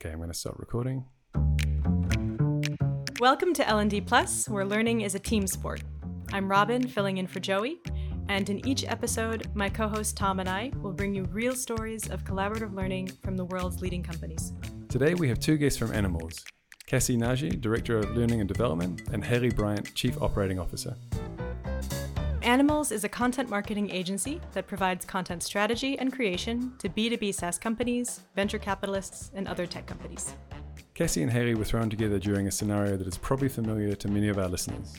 Okay, I'm going to stop recording. Welcome to L&D Plus, where learning is a team sport. I'm Robin, filling in for Joey, and in each episode, my co-host Tom and I will bring you real stories of collaborative learning from the world's leading companies. Today we have two guests from Animals, Cassie Naji, Director of Learning and Development, and Hailey Bryant, Chief Operating Officer. Animals is a content marketing agency that provides content strategy and creation to B2B SaaS companies, venture capitalists, and other tech companies. Cassie and Hailey were thrown together during a scenario that is probably familiar to many of our listeners.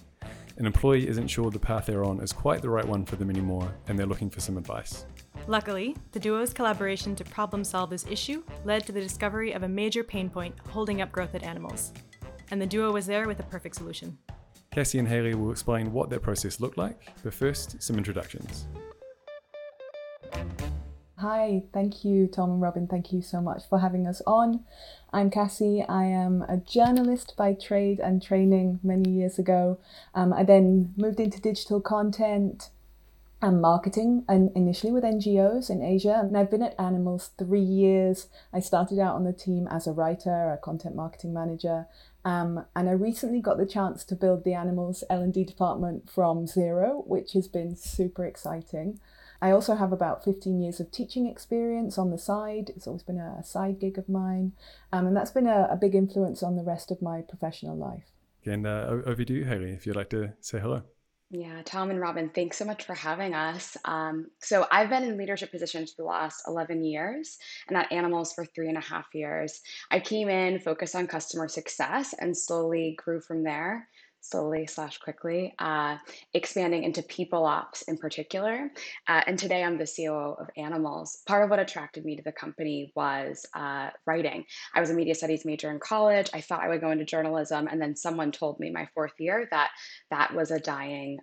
An employee isn't sure the path they're on is quite the right one for them anymore, and they're looking for some advice. Luckily, the duo's collaboration to problem solve this issue led to the discovery of a major pain point holding up growth at Animals. And the duo was there with a perfect solution. Cassie and Hailey will explain what that process looked like, but first, some introductions. Hi, thank you, Tom and Robin. Thank you so much for having us on. I'm Cassie. I am a journalist by trade and training many years ago. I then moved into digital content and marketing, and initially with NGOs in Asia. And I've been at Animals 3 years. I started out on the team as a writer, a content marketing manager, and I recently got the chance to build the Animals L&D department from zero, which has been super exciting. I also have about 15 years of teaching experience on the side. It's always been a side gig of mine, and that's been a big influence on the rest of my professional life. And over to you, Hailey, if you'd like to say hello. Yeah, Tom and Robin, thanks so much for having us. So I've been in leadership positions for the last 11 years and at Animals for 3.5 years. I came in focused on customer success and slowly grew from there, slowly/quickly, expanding into people ops in particular. And today I'm the COO of Animals. Part of what attracted me to the company was writing. I was a media studies major in college. I thought I would go into journalism. And then someone told me my 4th year that was a dying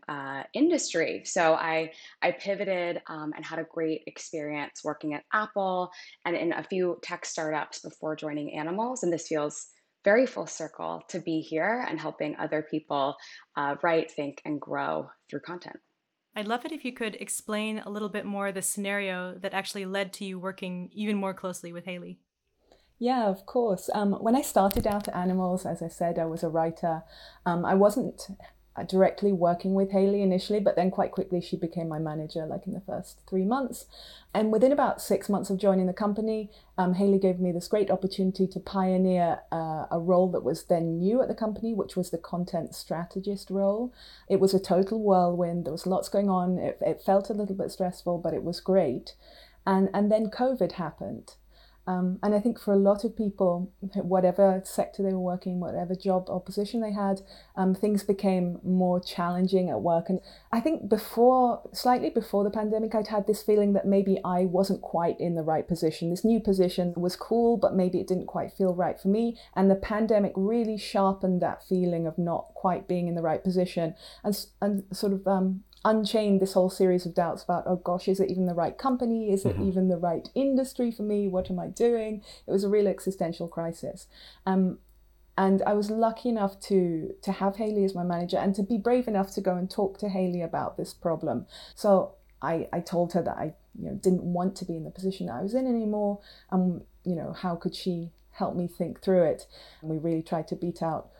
industry. So I pivoted and had a great experience working at Apple and in a few tech startups before joining Animals. And this feels very full circle to be here and helping other people write, think, and grow through content. I'd love it if you could explain a little bit more the scenario that actually led to you working even more closely with Hailey. Yeah, of course. When I started out at Animals, as I said, I was a writer. I wasn't directly working with Hailey initially, but then quite quickly she became my manager, like in the first 3 months. And within about 6 months of joining the company, Hailey gave me this great opportunity to pioneer a role that was then new at the company, which was the content strategist role. It was a total whirlwind. There was lots going on. It felt a little bit stressful, but it was great. And then COVID happened. And I think for a lot of people, whatever sector they were working, whatever job or position they had, things became more challenging at work. And I think slightly before the pandemic, I'd had this feeling that maybe I wasn't quite in the right position. This new position was cool, but maybe it didn't quite feel right for me. And the pandemic really sharpened that feeling of not quite being in the right position and sort of unchained this whole series of doubts about, oh gosh, is it even the right company? Is it even the right industry for me? What am I doing? It was a real existential crisis. And I was lucky enough to have Hailey as my manager and to be brave enough to go and talk to Hailey about this problem. So I told her that I didn't want to be in the position that I was in anymore. How could she help me think through it? And we really tried to beat out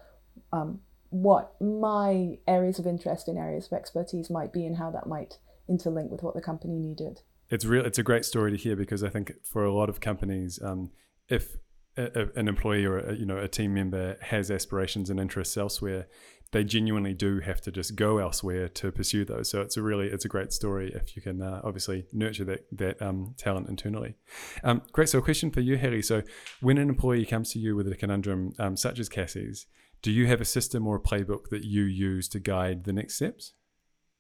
what my areas of interest and areas of expertise might be and how that might interlink with what the company needed. It's a great story to hear, because I think for a lot of companies, if an employee or a team member has aspirations and interests elsewhere, they genuinely do have to just go elsewhere to pursue those. So it's a great story if you can obviously nurture that talent internally. Great. So a question for you, Hailey. So when an employee comes to you with a conundrum such as Cassie's, do you have a system or a playbook that you use to guide the next steps?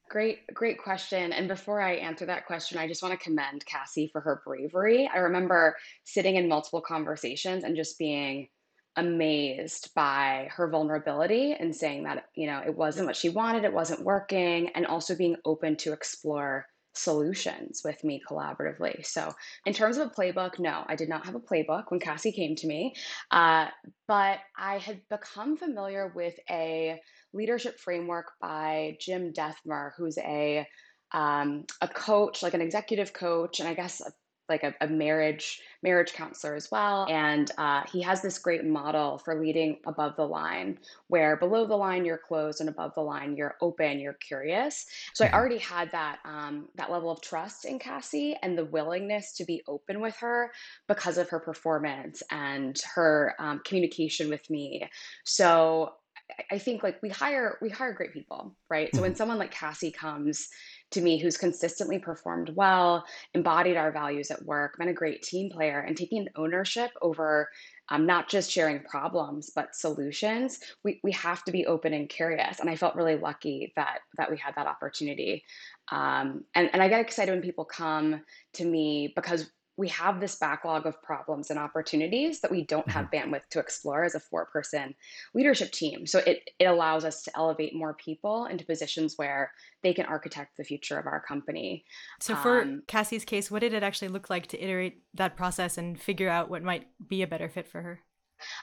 Great question. And before I answer that question, I just want to commend Cassie for her bravery. I remember sitting in multiple conversations and just being amazed by her vulnerability and saying that, it wasn't what she wanted, it wasn't working, and also being open to explore solutions with me collaboratively. So in terms of a playbook, no, I did not have a playbook when Cassie came to me, but I had become familiar with a leadership framework by Jim Dethmer, who's a coach, like an executive coach, and I guess like a marriage counselor as well. And he has this great model for leading above the line, where below the line, you're closed, and above the line, you're open, you're curious. So I already had that level of trust in Cassie and the willingness to be open with her because of her performance and her communication with me. So I think like we hire great people, right? So when someone like Cassie comes to me, who's consistently performed well, embodied our values at work, been a great team player, and taking ownership over not just sharing problems, but solutions, we have to be open and curious. And I felt really lucky that we had that opportunity. And I get excited when people come to me because we have this backlog of problems and opportunities that we don't have bandwidth to explore as a 4-person leadership team. So it allows us to elevate more people into positions where they can architect the future of our company. So for Cassie's case, what did it actually look like to iterate that process and figure out what might be a better fit for her?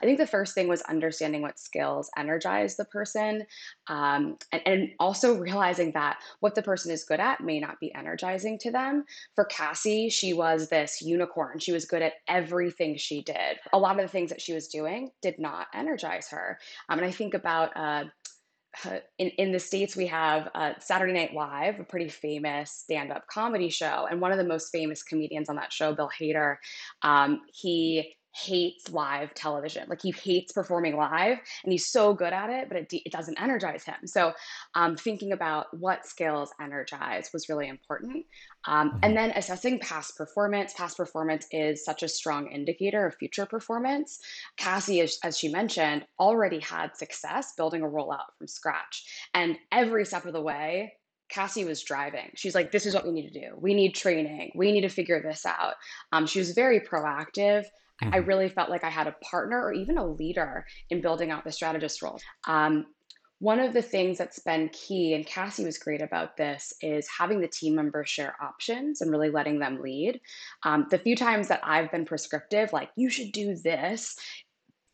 I think the first thing was understanding what skills energize the person, and also realizing that what the person is good at may not be energizing to them. For Cassie, she was this unicorn. She was good at everything she did. A lot of the things that she was doing did not energize her. And I think about in the States, we have Saturday Night Live, a pretty famous stand-up comedy show. And one of the most famous comedians on that show, Bill Hader, he hates live television. Like he hates performing live and he's so good at it, but it doesn't energize him. So thinking about what skills energize was really important. And then assessing past performance. Past performance is such a strong indicator of future performance. Cassie, as she mentioned, already had success building a rollout from scratch. And every step of the way, Cassie was driving. She's like, this is what we need to do. We need training. We need to figure this out. She was very proactive. I really felt like I had a partner or even a leader in building out the strategist role. One of the things that's been key, and Cassie was great about this, is having the team members share options and really letting them lead. The few times that I've been prescriptive, like you should do this,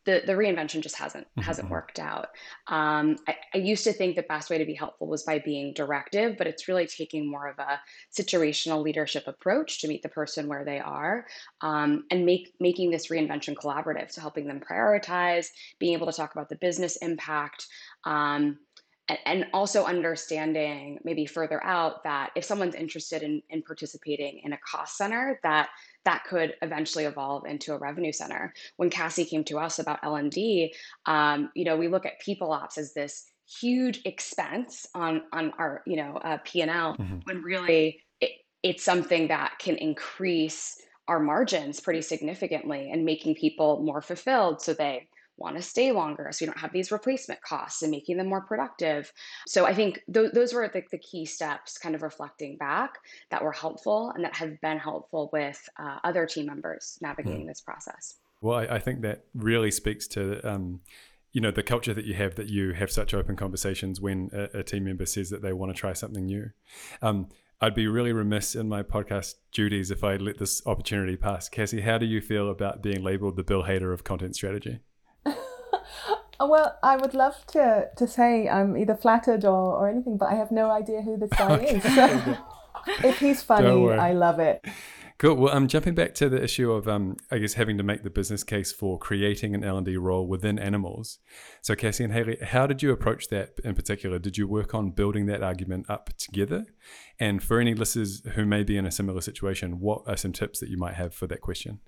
the reinvention just hasn't worked out. I used to think the best way to be helpful was by being directive, but it's really taking more of a situational leadership approach to meet the person where they are, and making this reinvention collaborative. So helping them prioritize, being able to talk about the business impact, and also understanding maybe further out that if someone's interested in participating in a cost center, that could eventually evolve into a revenue center. When Cassie came to us about L&D, we look at people ops as this huge expense on our P&L, when really it's something that can increase our margins pretty significantly and making people more fulfilled so they want to stay longer, so you don't have these replacement costs, and making them more productive. So I think those were the key steps, kind of reflecting back, that were helpful and that have been helpful with other team members navigating this process. Well, I think that really speaks to the culture that you have such open conversations when a team member says that they want to try something new. I'd be really remiss in my podcast duties if I let this opportunity pass. Cassie, how do you feel about being labeled the Bill Hader of content strategy? Well, I would love to say I'm either flattered or anything, but I have no idea who this guy is. So if he's funny, I love it. Cool. Well, I'm jumping back to the issue of, having to make the business case for creating an L&D role within Animals. So Cassie and Hailey, how did you approach that in particular? Did you work on building that argument up together? And for any listeners who may be in a similar situation, what are some tips that you might have for that question?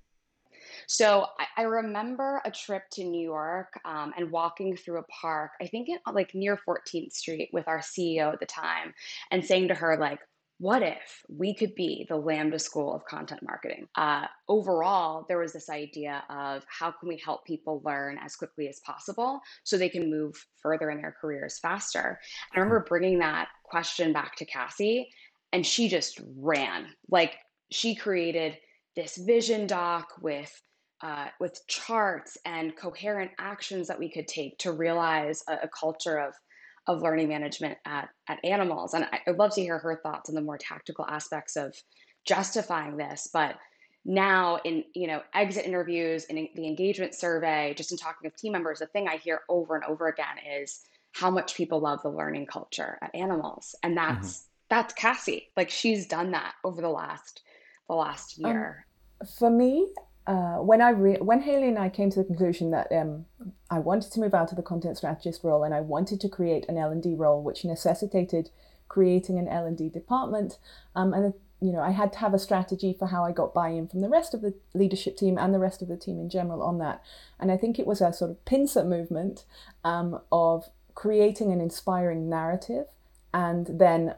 So I remember a trip to New York and walking through a park, I think near 14th Street with our CEO at the time, and saying to her, like, what if we could be the Lambda School of content marketing? Overall, there was this idea of how can we help people learn as quickly as possible so they can move further in their careers faster. And I remember bringing that question back to Cassie, and she just ran. Like, she created this vision doc with charts and coherent actions that we could take to realize a culture of learning management at Animals. And I'd love to hear her thoughts on the more tactical aspects of justifying this. But now in exit interviews and in the engagement survey, just in talking with team members, the thing I hear over and over again is how much people love the learning culture at Animals. And that's Cassie. Like, she's done that over the last year. For me, when Hailey and I came to the conclusion that I wanted to move out of the content strategist role and I wanted to create an L&D role, which necessitated creating an L&D department, and I had to have a strategy for how I got buy-in from the rest of the leadership team and the rest of the team in general on that. And I think it was a sort of pincer movement of creating an inspiring narrative and then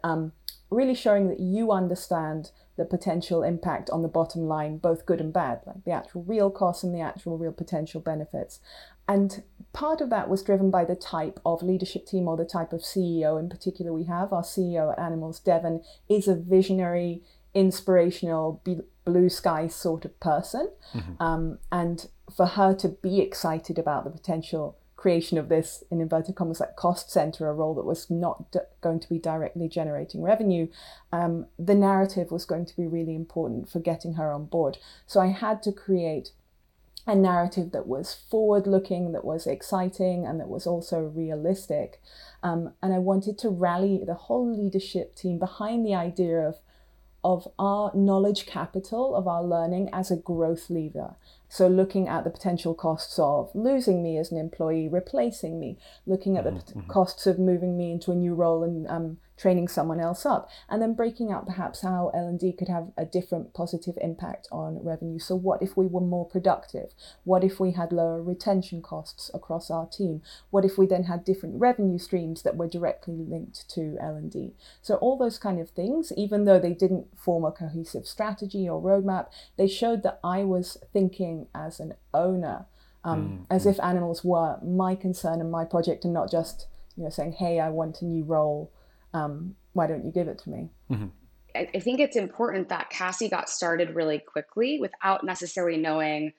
really showing that you understand the potential impact on the bottom line, both good and bad, like the actual real costs and the actual real potential benefits. And part of that was driven by the type of leadership team or the type of CEO in particular we have. Our CEO at Animals, Devon, is a visionary, inspirational, blue sky sort of person. Mm-hmm. And for her to be excited about the potential creation of this, in inverted commas, like cost center, a role that was not going to be directly generating revenue, the narrative was going to be really important for getting her on board. So I had to create a narrative that was forward-looking, that was exciting, and that was also realistic. And I wanted to rally the whole leadership team behind the idea of our knowledge capital, of our learning as a growth lever. So looking at the potential costs of losing me as an employee, replacing me, looking at the costs of moving me into a new role and training someone else up, and then breaking out perhaps how L&D could have a different positive impact on revenue. So what if we were more productive? What if we had lower retention costs across our team? What if we then had different revenue streams that were directly linked to L&D? So all those kind of things, even though they didn't form a cohesive strategy or roadmap, they showed that I was thinking as an owner, as if Animals were my concern and my project, and not just saying, hey, I want a new role. Why don't you give it to me? Mm-hmm. I think it's important that Cassie got started really quickly without necessarily knowing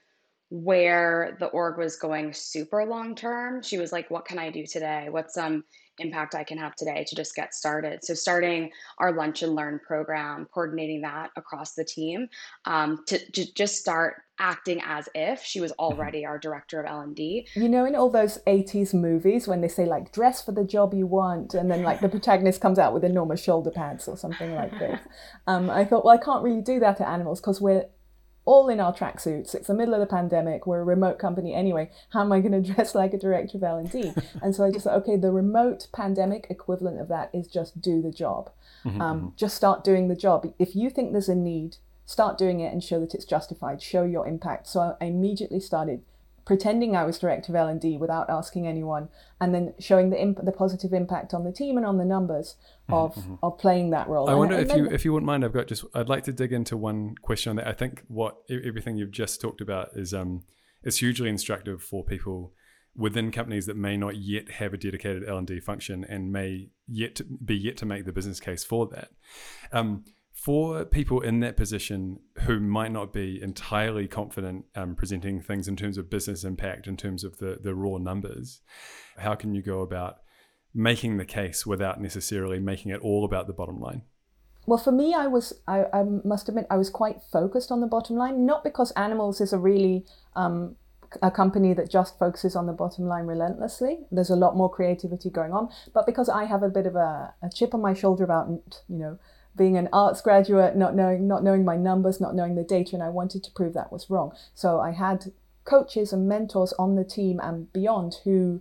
where the org was going super long term. She was like, what can I do today? What's some impact I can have today to just get started? So starting our Lunch and Learn program, coordinating that across the team to just start acting as if she was already our director of L&D. In all those 80s movies when they say like, dress for the job you want, and then like the protagonist comes out with enormous shoulder pads or something like this. I thought, well, I can't really do that at Animals because we're all in our tracksuits. It's the middle of the pandemic. We're a remote company anyway. How am I going to dress like a director of L&D? And so I just thought, okay, the remote pandemic equivalent of that is just do the job. Just start doing the job. If you think there's a need, start doing it and show that it's justified. Show your impact. So I immediately started pretending I was director of L&D without asking anyone, and then showing the positive impact on the team and on the numbers of playing that role. I wonder if you wouldn't mind, I'd like to dig into one question that I think everything you've just talked about is hugely instructive for people within companies that may not yet have a dedicated L&D function and may yet to make the business case for that. For people in that position who might not be entirely confident presenting things in terms of business impact, in terms of the raw numbers, how can you go about making the case without necessarily making it all about the bottom line? Well, for me, I must admit, I was quite focused on the bottom line, not because Animals is a company that just focuses on the bottom line relentlessly. There's a lot more creativity going on, but because I have a bit of a chip on my shoulder about, being an arts graduate, not knowing my numbers, not knowing the data, and I wanted to prove that was wrong. So I had coaches and mentors on the team and beyond who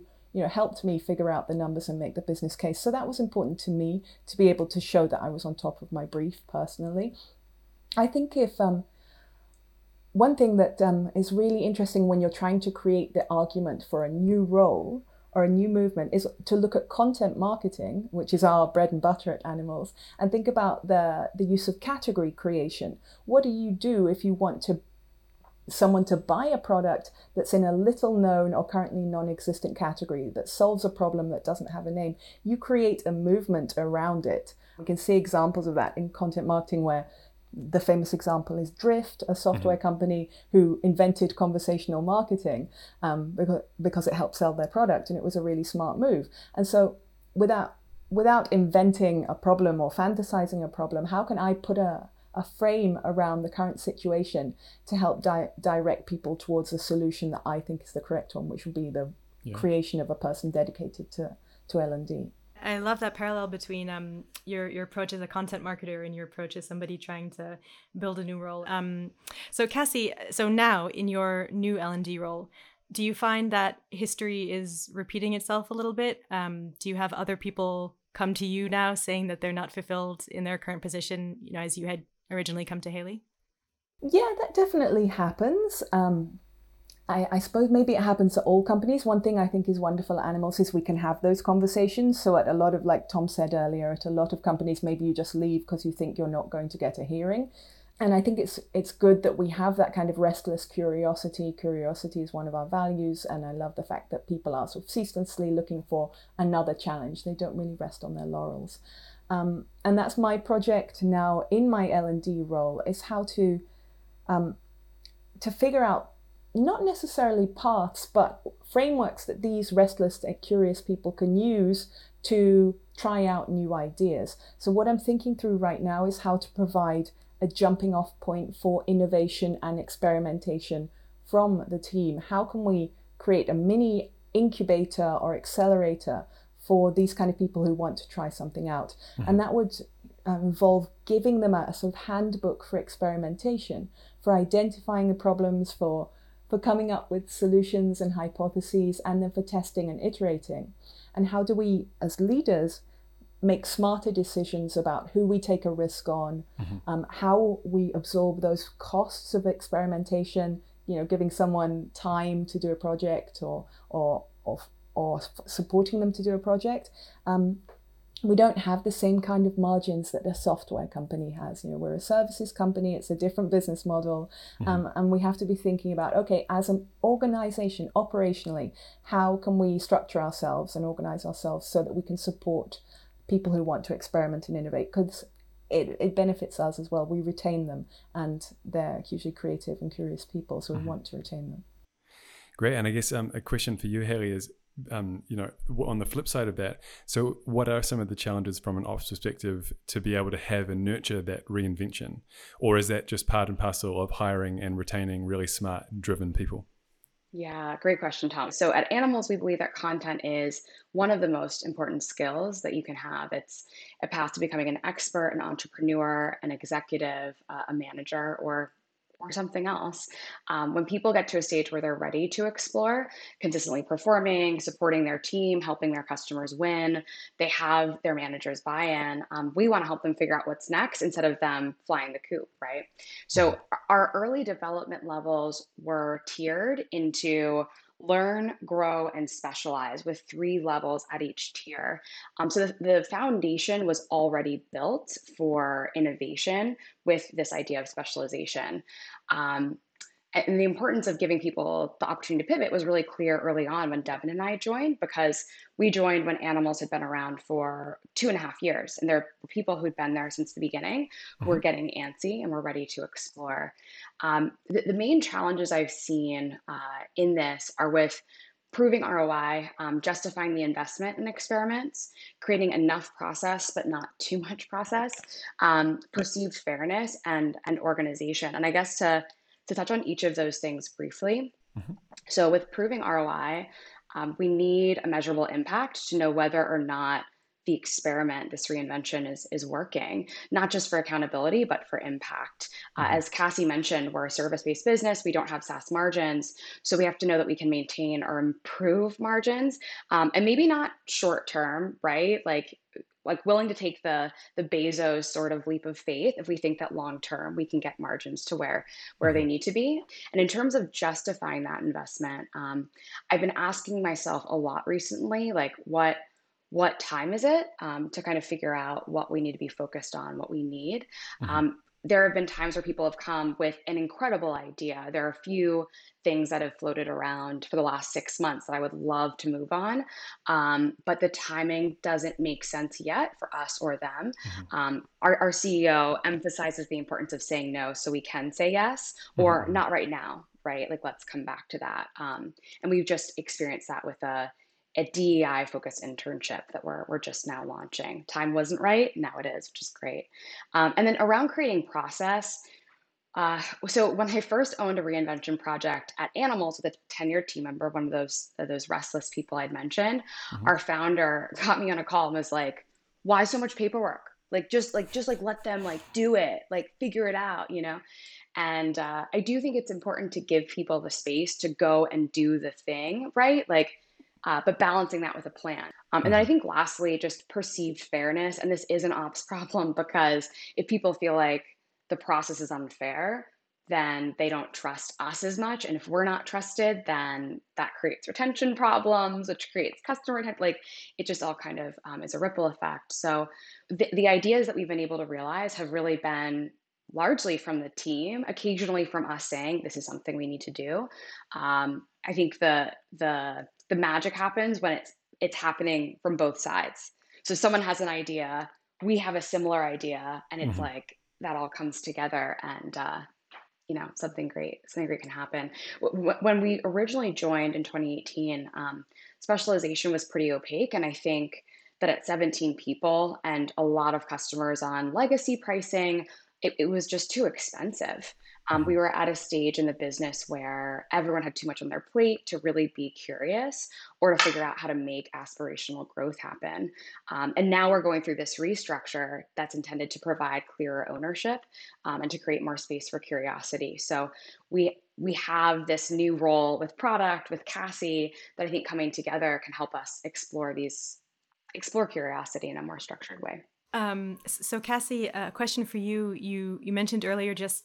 helped me figure out the numbers and make the business case. So that was important to me to be able to show that I was on top of my brief personally. I think if one thing that is really interesting when you're trying to create the argument for a new role or a new movement is to look at content marketing, which is our bread and butter at Animals, and think about the use of category creation. What do you do if you want someone to buy a product that's in a little known or currently non-existent category that solves a problem that doesn't have a name? You create a movement around it. We can see examples of that in content marketing where the famous example is Drift, a software company who invented conversational marketing because it helped sell their product, and it was a really smart move. And so without inventing a problem or fantasizing a problem, how can I put a frame around the current situation to help direct people towards a solution that I think is the correct one, which would be the creation of a person dedicated to L&D? I love that parallel between your approach as a content marketer and your approach as somebody trying to build a new role. So Cassie, so now in your new L&D role, do you find that history is repeating itself a little bit? Do you have other people come to you now saying that they're not fulfilled in their current position, you know, as you had originally come to Hailey? Yeah, that definitely happens. I suppose maybe it happens to all companies. One thing I think is wonderful at Animals is we can have those conversations. So at a lot of, like Tom said earlier, at a lot of companies, maybe you just leave because you think you're not going to get a hearing. And I think it's good that we have that kind of restless curiosity. Curiosity is one of our values. And I love the fact that people are sort of ceaselessly looking for another challenge. They don't really rest on their laurels. And that's my project now in my L&D role, is how to figure out not necessarily paths, but frameworks that these restless and curious people can use to try out new ideas. So what I'm thinking through right now is how to provide a jumping off point for innovation and experimentation from the team. How can we create a mini incubator or accelerator for these kind of people who want to try something out? Mm-hmm. And that would involve giving them a sort of handbook for experimentation, for identifying the problems, for coming up with solutions and hypotheses, and then for testing and iterating. And how do we, as leaders, make smarter decisions about who we take a risk on, mm-hmm. How we absorb those costs of experimentation, you know, giving someone time to do a project or supporting them to do a project. We don't have the same kind of margins that a software company has. You know, we're a services company, it's a different business model. Mm-hmm. And we have to be thinking about, okay, as an organization, operationally, how can we structure ourselves and organize ourselves so that we can support people who want to experiment and innovate? Because it benefits us as well. We retain them, and they're hugely creative and curious people, so we mm-hmm. want to retain them. Great. And I guess a question for you, Hailey, is, you know, on the flip side of that, so what are some of the challenges from an ops perspective to be able to have and nurture that reinvention? Or is that just part and parcel of hiring and retaining really smart, driven people? Yeah, great question, Tom. So at Animals, we believe that content is one of the most important skills that you can have. It's a path to becoming an expert, an entrepreneur, an executive, a manager, or something else. When people get to a stage where they're ready to explore, consistently performing, supporting their team, helping their customers win, they have their managers buy-in. We want to help them figure out what's next instead of them flying the coop, right? So our early development levels were tiered into learn, grow, and specialize, with 3 levels at each tier. So the foundation was already built for innovation with this idea of specialization. And the importance of giving people the opportunity to pivot was really clear early on when Devon and I joined, because we joined when Animals had been around for 2.5 years. And there were people who'd been there since the beginning who were getting antsy and were ready to explore. The main challenges I've seen in this are with proving ROI, justifying the investment in experiments, creating enough process but not too much process, perceived fairness, and organization. And I guess to touch on each of those things briefly. Mm-hmm. So with proving ROI, we need a measurable impact to know whether or not the experiment, this reinvention, is working, not just for accountability, but for impact. As Cassie mentioned, we're a service-based business. We don't have SaaS margins. So we have to know that we can maintain or improve margins, and maybe not short-term, right? Like willing to take the Bezos sort of leap of faith if we think that long-term we can get margins to where they need to be. And in terms of justifying that investment, I've been asking myself a lot recently, like what time is it to kind of figure out what we need to be focused on, what we need. There have been times where people have come with an incredible idea. There are a few things that have floated around for the last 6 months that I would love to move on, but the timing doesn't make sense yet for us or them. Mm-hmm. Our CEO emphasizes the importance of saying no so we can say yes, or mm-hmm. not right now, right? Like, let's come back to that. And we've just experienced that with a DEI focused internship that we're just now launching. Time wasn't right, now it is, which is great. And then around creating process, So when I first owned a reinvention project at Animals with a tenured team member, one of those restless people I'd mentioned, our founder got me on a call and was like, "Why so much paperwork? Like, just let them do it, figure it out, you know?" And I do think it's important to give people the space to go and do the thing, right? But balancing that with a plan. And then I think lastly, just perceived fairness. And this is an ops problem, because if people feel like the process is unfair, then they don't trust us as much. And if we're not trusted, then that creates retention problems, which creates customer retention. It just all kind of is a ripple effect. So the ideas that we've been able to realize have really been largely from the team, occasionally from us saying, this is something we need to do. I think the magic happens when it's happening from both sides. So someone has an idea, we have a similar idea, and it's like, that all comes together and, something great can happen. When we originally joined in 2018, specialization was pretty opaque. And I think that at 17 people and a lot of customers on legacy pricing, it was just too expensive. We were at a stage in the business where everyone had too much on their plate to really be curious or to figure out how to make aspirational growth happen. And now we're going through this restructure that's intended to provide clearer ownership and to create more space for curiosity. So we have this new role with product, with Cassie, that I think coming together can help us explore curiosity in a more structured way. So Cassie, a question for you. You mentioned earlier just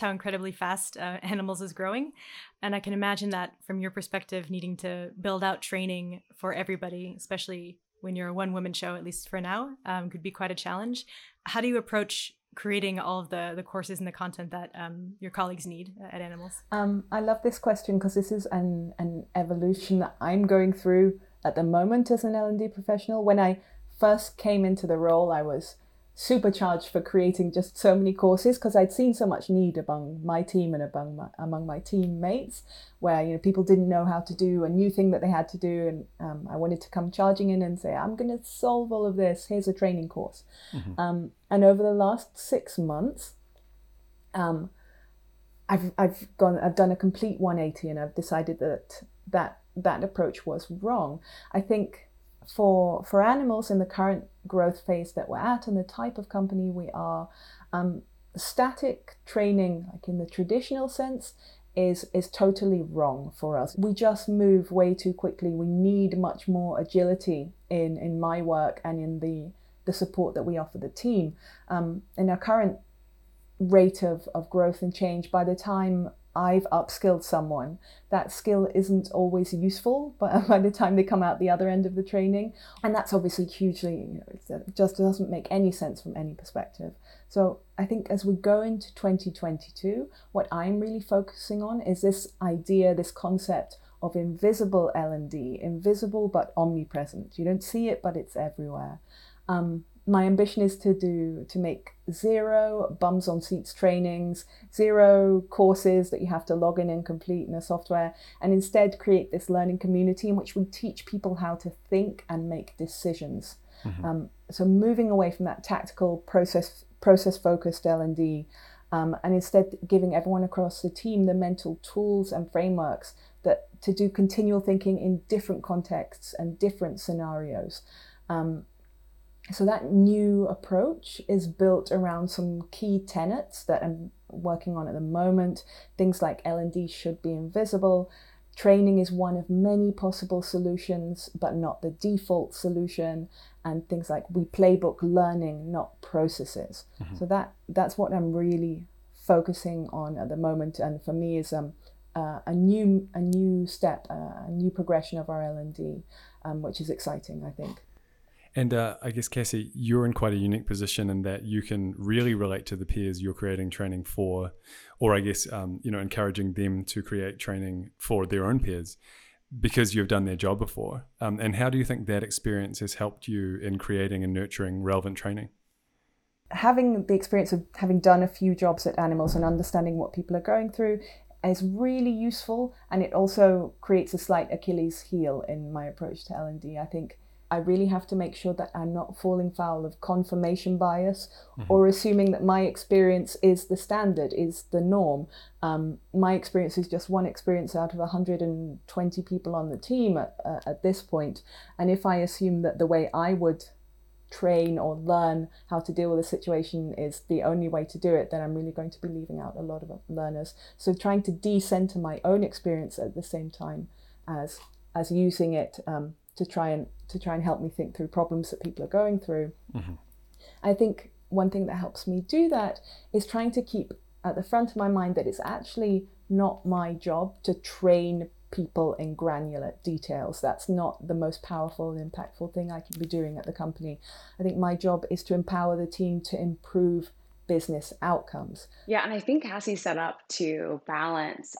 how incredibly fast Animals is growing. And I can imagine that from your perspective, needing to build out training for everybody, especially when you're a one-woman show, at least for now, could be quite a challenge. How do you approach creating all of the courses and the content that your colleagues need at Animals? I love this question because this is an evolution that I'm going through at the moment as an L&D professional. When I first came into the role, I was supercharged for creating just so many courses because I'd seen so much need among my team and among my teammates, where people didn't know how to do a new thing that they had to do, and I wanted to come charging in and say, I'm going to solve all of this. Here's a training course. And over the last 6 months, I've done a complete 180, and I've decided that approach was wrong. I think. For Animals in the current growth phase that we're at and the type of company we are, static training, like in the traditional sense, is totally wrong for us. We just move way too quickly. We need much more agility in my work and in the support that we offer the team. In our current rate of growth and change, by the time I've upskilled someone, that skill isn't always useful but by the time they come out the other end of the training. And that's obviously hugely, it just doesn't make any sense from any perspective. So I think as we go into 2022, what I'm really focusing on is this idea, this concept of invisible L&D, invisible but omnipresent. You don't see it, but it's everywhere. My ambition is to make zero bums on seats trainings, zero courses that you have to log in and complete in a software, and instead create this learning community in which we teach people how to think and make decisions. So moving away from that tactical process focused L&D, and instead giving everyone across the team the mental tools and frameworks that to do continual thinking in different contexts and different scenarios. So that new approach is built around some key tenets that I'm working on at the moment. Things like L&D should be invisible. Training is one of many possible solutions, but not the default solution. And things like we playbook learning, not processes. So that's what I'm really focusing on at the moment. And for me is a new step, a new progression of our L&D, which is exciting, I think. And I guess, Cassie, you're in quite a unique position in that you can really relate to the peers you're creating training for, or I guess, encouraging them to create training for their own peers because you've done their job before. And how do you think that experience has helped you in creating and nurturing relevant training? Having the experience of having done a few jobs at Animals and understanding what people are going through is really useful. And it also creates a slight Achilles heel in my approach to L&D. I think I really have to make sure that I'm not falling foul of confirmation bias, mm-hmm. or assuming that my experience is the standard, is the norm. My experience is just one experience out of 120 people on the team at this point. And if I assume that the way I would train or learn how to deal with a situation is the only way to do it, then I'm really going to be leaving out a lot of learners. So trying to decenter my own experience at the same time as using it to try and help me think through problems that people are going through. Mm-hmm. I think one thing that helps me do that is trying to keep at the front of my mind that it's actually not my job to train people in granular details. That's not the most powerful and impactful thing I could be doing at the company. I think my job is to empower the team to improve business outcomes. Yeah, and I think Cassie's set up to balance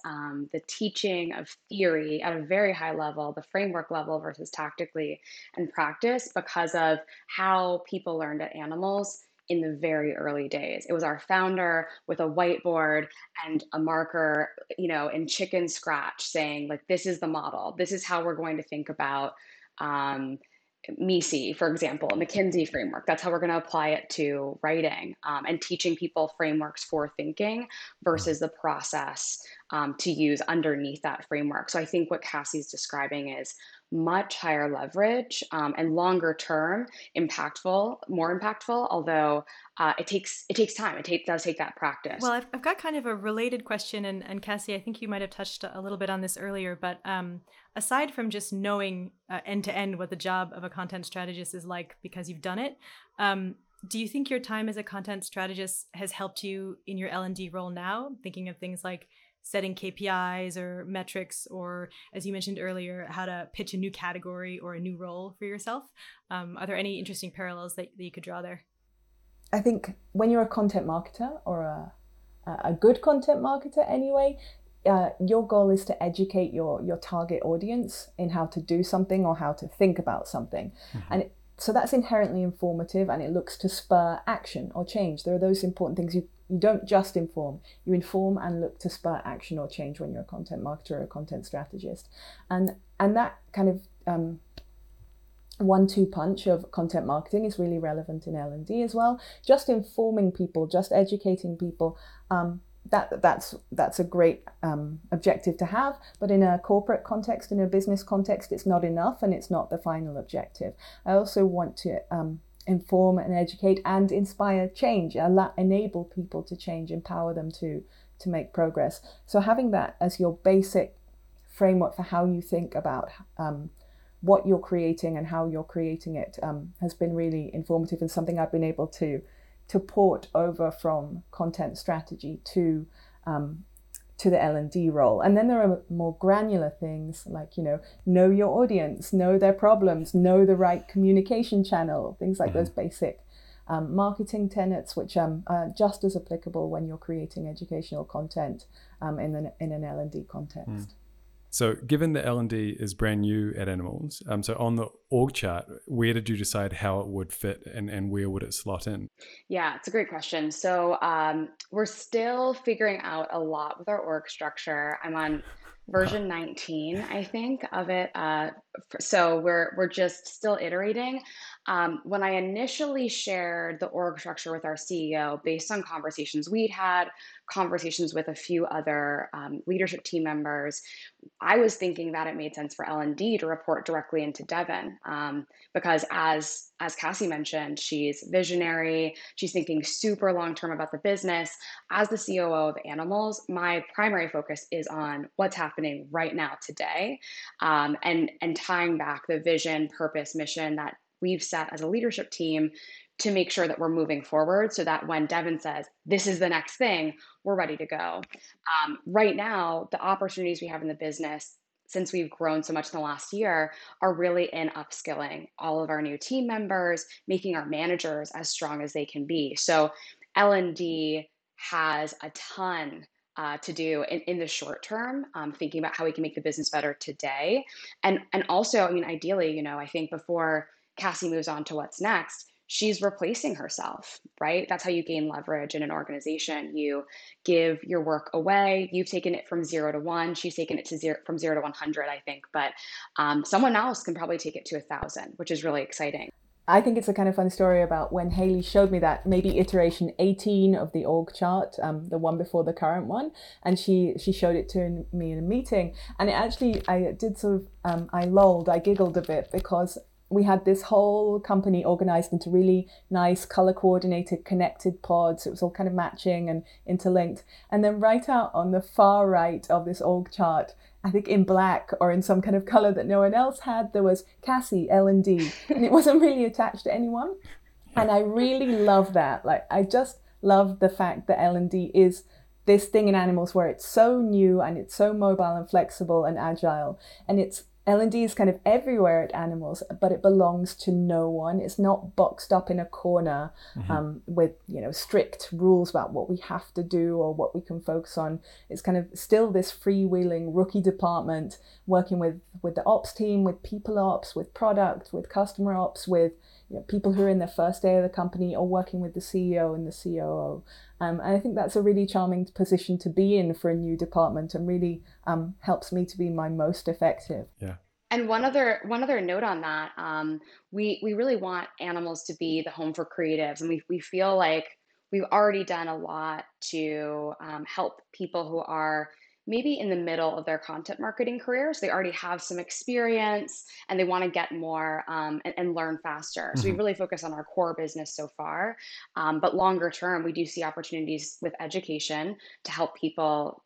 the teaching of theory at a very high level, the framework level versus tactically and practice, because of how people learned at Animals in the very early days. It was our founder with a whiteboard and a marker, in chicken scratch saying, like, this is the model. This is how we're going to think about MISI, for example, McKinsey framework. That's how we're going to apply it to writing, and teaching people frameworks for thinking versus the process to use underneath that framework. So I think what Cassie's describing is much higher leverage and longer term impactful, more impactful, although it takes time. It does take that practice. Well, I've got kind of a related question, and Cassie, I think you might have touched a little bit on this earlier, but aside from just knowing end to end what the job of a content strategist is like because you've done it, do you think your time as a content strategist has helped you in your L&D role now? Thinking of things like setting KPIs or metrics, or, as you mentioned earlier, how to pitch a new category or a new role for yourself. Are there any interesting parallels that you could draw there? I think when you're a content marketer, or a good content marketer anyway, your goal is to educate your target audience in how to do something or how to think about something. Mm-hmm. And so that's inherently informative, and it looks to spur action or change. There are those important things. You don't just inform, you inform and look to spur action or change when you're a content marketer or a content strategist. And that kind of one-two punch of content marketing is really relevant in L&D as well. Just informing people, just educating people, that's a great objective to have, but in a corporate context, in a business context, it's not enough, and it's not the final objective. I also want to inform and educate and inspire change, enable people to change, empower them to make progress. So having that as your basic framework for how you think about what you're creating and how you're creating it has been really informative, and something I've been able to port over from content strategy to the L&D role. And then there are more granular things like, know your audience, know their problems, know the right communication channel, things like mm-hmm. those basic marketing tenets, which are just as applicable when you're creating educational content in an L&D context. Mm. So given that L&D is brand new at Animals, so on the org chart, where did you decide how it would fit and where would it slot in? Yeah, it's a great question. So we're still figuring out a lot with our org structure. I'm on version 19, I think, of it. So we're just still iterating. When I initially shared the org structure with our CEO, based on conversations we'd had, conversations with a few other leadership team members, I was thinking that it made sense for L&D to report directly into Devon, because as Cassie mentioned, she's visionary, she's thinking super long-term about the business. As the COO of Animals, my primary focus is on what's happening right now today, and tying back the vision, purpose, mission that we've set as a leadership team to make sure that we're moving forward, so that when Devon says, this is the next thing, we're ready to go. Right now, the opportunities we have in the business, since we've grown so much in the last year, are really in upskilling all of our new team members, making our managers as strong as they can be. So L&D has a ton to do in the short term, thinking about how we can make the business better today. And also, ideally, I think before Cassie moves on to what's next, she's replacing herself, right? That's how you gain leverage in an organization. You give your work away. You've taken it from 0 to 1. She's taken it to from 0 to 100, I think. But someone else can probably take it to 1,000, which is really exciting. I think it's a kind of fun story about when Hailey showed me that, maybe iteration 18 of the org chart, the one before the current one, and she showed it to me in a meeting, and it actually, I did sort of, I giggled a bit, because we had this whole company organized into really nice color coordinated connected pods. It was all kind of matching and interlinked, and then right out on the far right of this org chart, I think in black or in some kind of color that no one else had, there was Cassie, L&D, and it wasn't really attached to anyone. And I really love that. Like, I just love the fact that L&D is this thing in Animals where it's so new and it's so mobile and flexible and agile. And it's L&D is kind of everywhere at Animals, but it belongs to no one. It's not boxed up in a corner with, you know, strict rules about what we have to do or what we can focus on. It's kind of still this freewheeling rookie department working with the ops team, with people ops, with product, with customer ops, with, you know, people who are in their first day of the company, or working with the CEO and the COO. And I think that's a really charming position to be in for a new department, and really helps me to be my most effective. Yeah. And one other note on that, we really want Animals to be the home for creatives. And we feel like we've already done a lot to help people who are maybe in the middle of their content marketing career. So they already have some experience and they want to get more and learn faster. So we really focus on our core business so far. But longer term, we do see opportunities with education to help people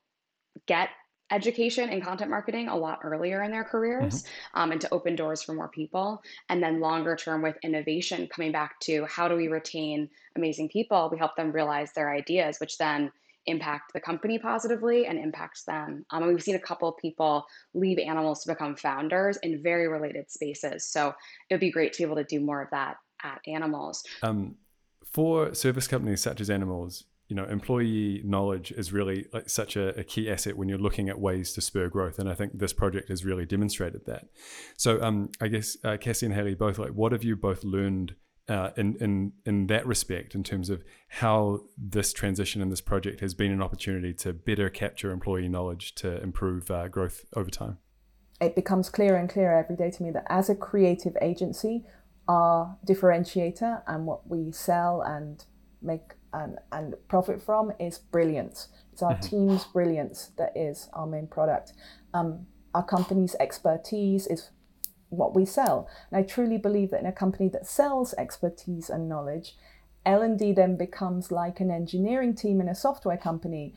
get education in content marketing a lot earlier in their careers, and to open doors for more people. And then longer term with innovation, coming back to how do we retain amazing people? We help them realize their ideas, which then impact the company positively and impacts them. And we've seen a couple of people leave Animals to become founders in very related spaces. So it would be great to be able to do more of that at Animals. For service companies such as Animals, you know, employee knowledge is really like such a key asset when you're looking at ways to spur growth. And I think this project has really demonstrated that. So I guess Cassie and Hailey both, like, what have you both learned in that respect, in terms of how this transition and this project has been an opportunity to better capture employee knowledge to improve growth over time? It becomes clearer and clearer every day to me that as a creative agency, our differentiator and what we sell and make and profit from is brilliance. It's our team's brilliance that is our main product. Our company's expertise is what we sell. And I truly believe that in a company that sells expertise and knowledge, L&D then becomes like an engineering team in a software company,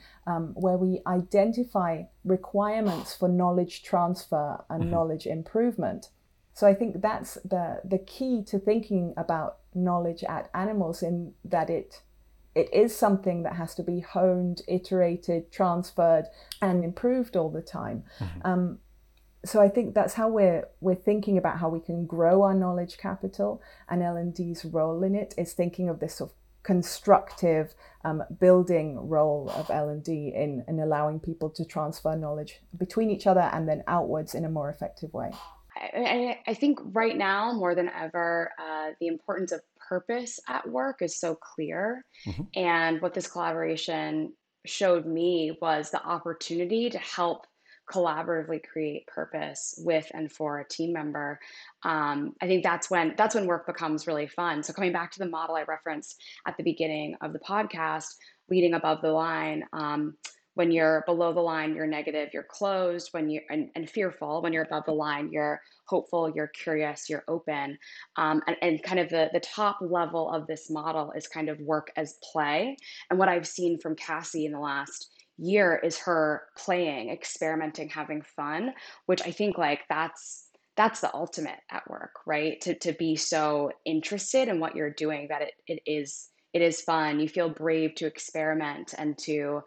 where we identify requirements for knowledge transfer and knowledge improvement. So I think that's the key to thinking about knowledge at Animals, in that it is something that has to be honed, iterated, transferred, and improved all the time. So I think that's how we're thinking about how we can grow our knowledge capital, and L&D's role in it is thinking of this sort of constructive building role of L&D in allowing people to transfer knowledge between each other and then outwards in a more effective way. I think right now, more than ever, the importance of purpose at work is so clear. And what this collaboration showed me was the opportunity to help collaboratively create purpose with and for a team member. I think that's when work becomes really fun. So coming back to the model I referenced at the beginning of the podcast, leading above the line, when you're below the line, you're negative, you're closed, when you're and fearful. When you're above the line, you're hopeful, you're curious, you're open. And kind of the top level of this model is kind of work as play. And what I've seen from Cassie in the last year is her playing, experimenting, having fun, which I think, like, that's the ultimate at work, right? To be so interested in what you're doing that it is fun. You feel brave to experiment and to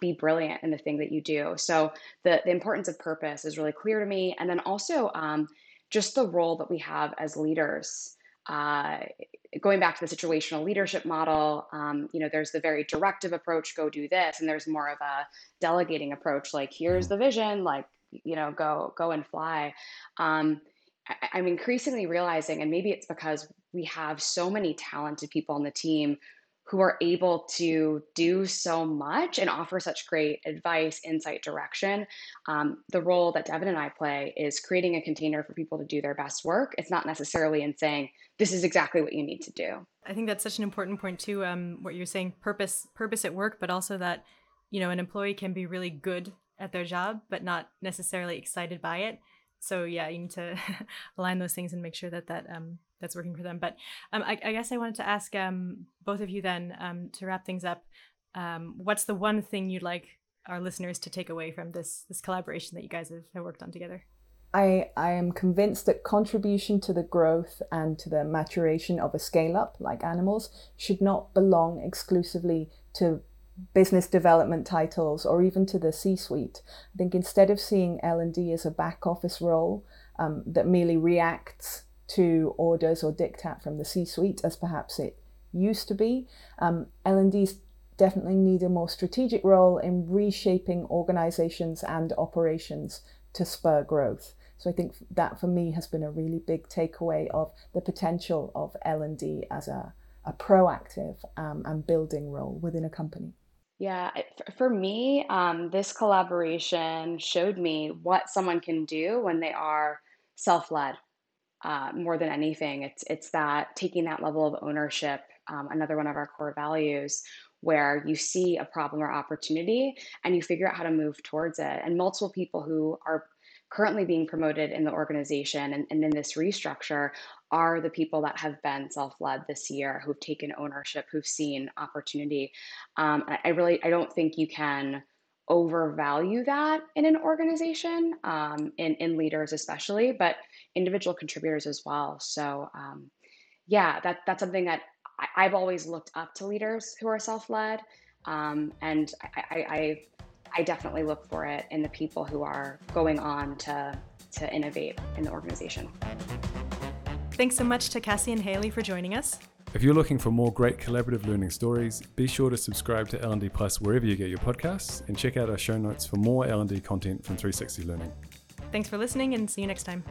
be brilliant in the thing that you do. So the importance of purpose is really clear to me. And then also just the role that we have as leaders. Going back to the situational leadership model, you know, there's the very directive approach, go do this, and there's more of a delegating approach, like here's the vision, like, you know, go and fly. I'm increasingly realizing, and maybe it's because we have so many talented people on the team who are able to do so much and offer such great advice, insight, direction. The role that Devon and I play is creating a container for people to do their best work. It's not necessarily in saying, this is exactly what you need to do. I think that's such an important point too, what you're saying, purpose at work, but also that, you know, an employee can be really good at their job, but not necessarily excited by it. So yeah, you need to align those things and make sure that that's working for them. But I guess I wanted to ask both of you then, to wrap things up, what's the one thing you'd like our listeners to take away from this collaboration that you guys have worked on together? I am convinced that contribution to the growth and to the maturation of a scale-up like Animals should not belong exclusively to business development titles or even to the C-suite. I think instead of seeing L&D as a back office role that merely reacts to orders or diktat from the C-suite, as perhaps it used to be, L&Ds definitely need a more strategic role in reshaping organizations and operations to spur growth. So I think that for me has been a really big takeaway of the potential of L&D as a proactive and building role within a company. Yeah, for me, this collaboration showed me what someone can do when they are self-led. More than anything, it's that taking that level of ownership, another one of our core values, where you see a problem or opportunity and you figure out how to move towards it. And multiple people who are currently being promoted in the organization and in this restructure are the people that have been self-led this year, who've taken ownership, who've seen opportunity. I don't think you can overvalue that in an organization, in leaders especially, but individual contributors as well. So that's something that I've always looked up to, leaders who are self-led, and I definitely look for it in the people who are going on to innovate in the organization. Thanks so much to Cassie and Hailey for joining us. If you're looking for more great collaborative learning stories, be sure to subscribe to L&D Plus wherever you get your podcasts, and check out our show notes for more L&D content from 360 Learning. Thanks for listening, and see you next time.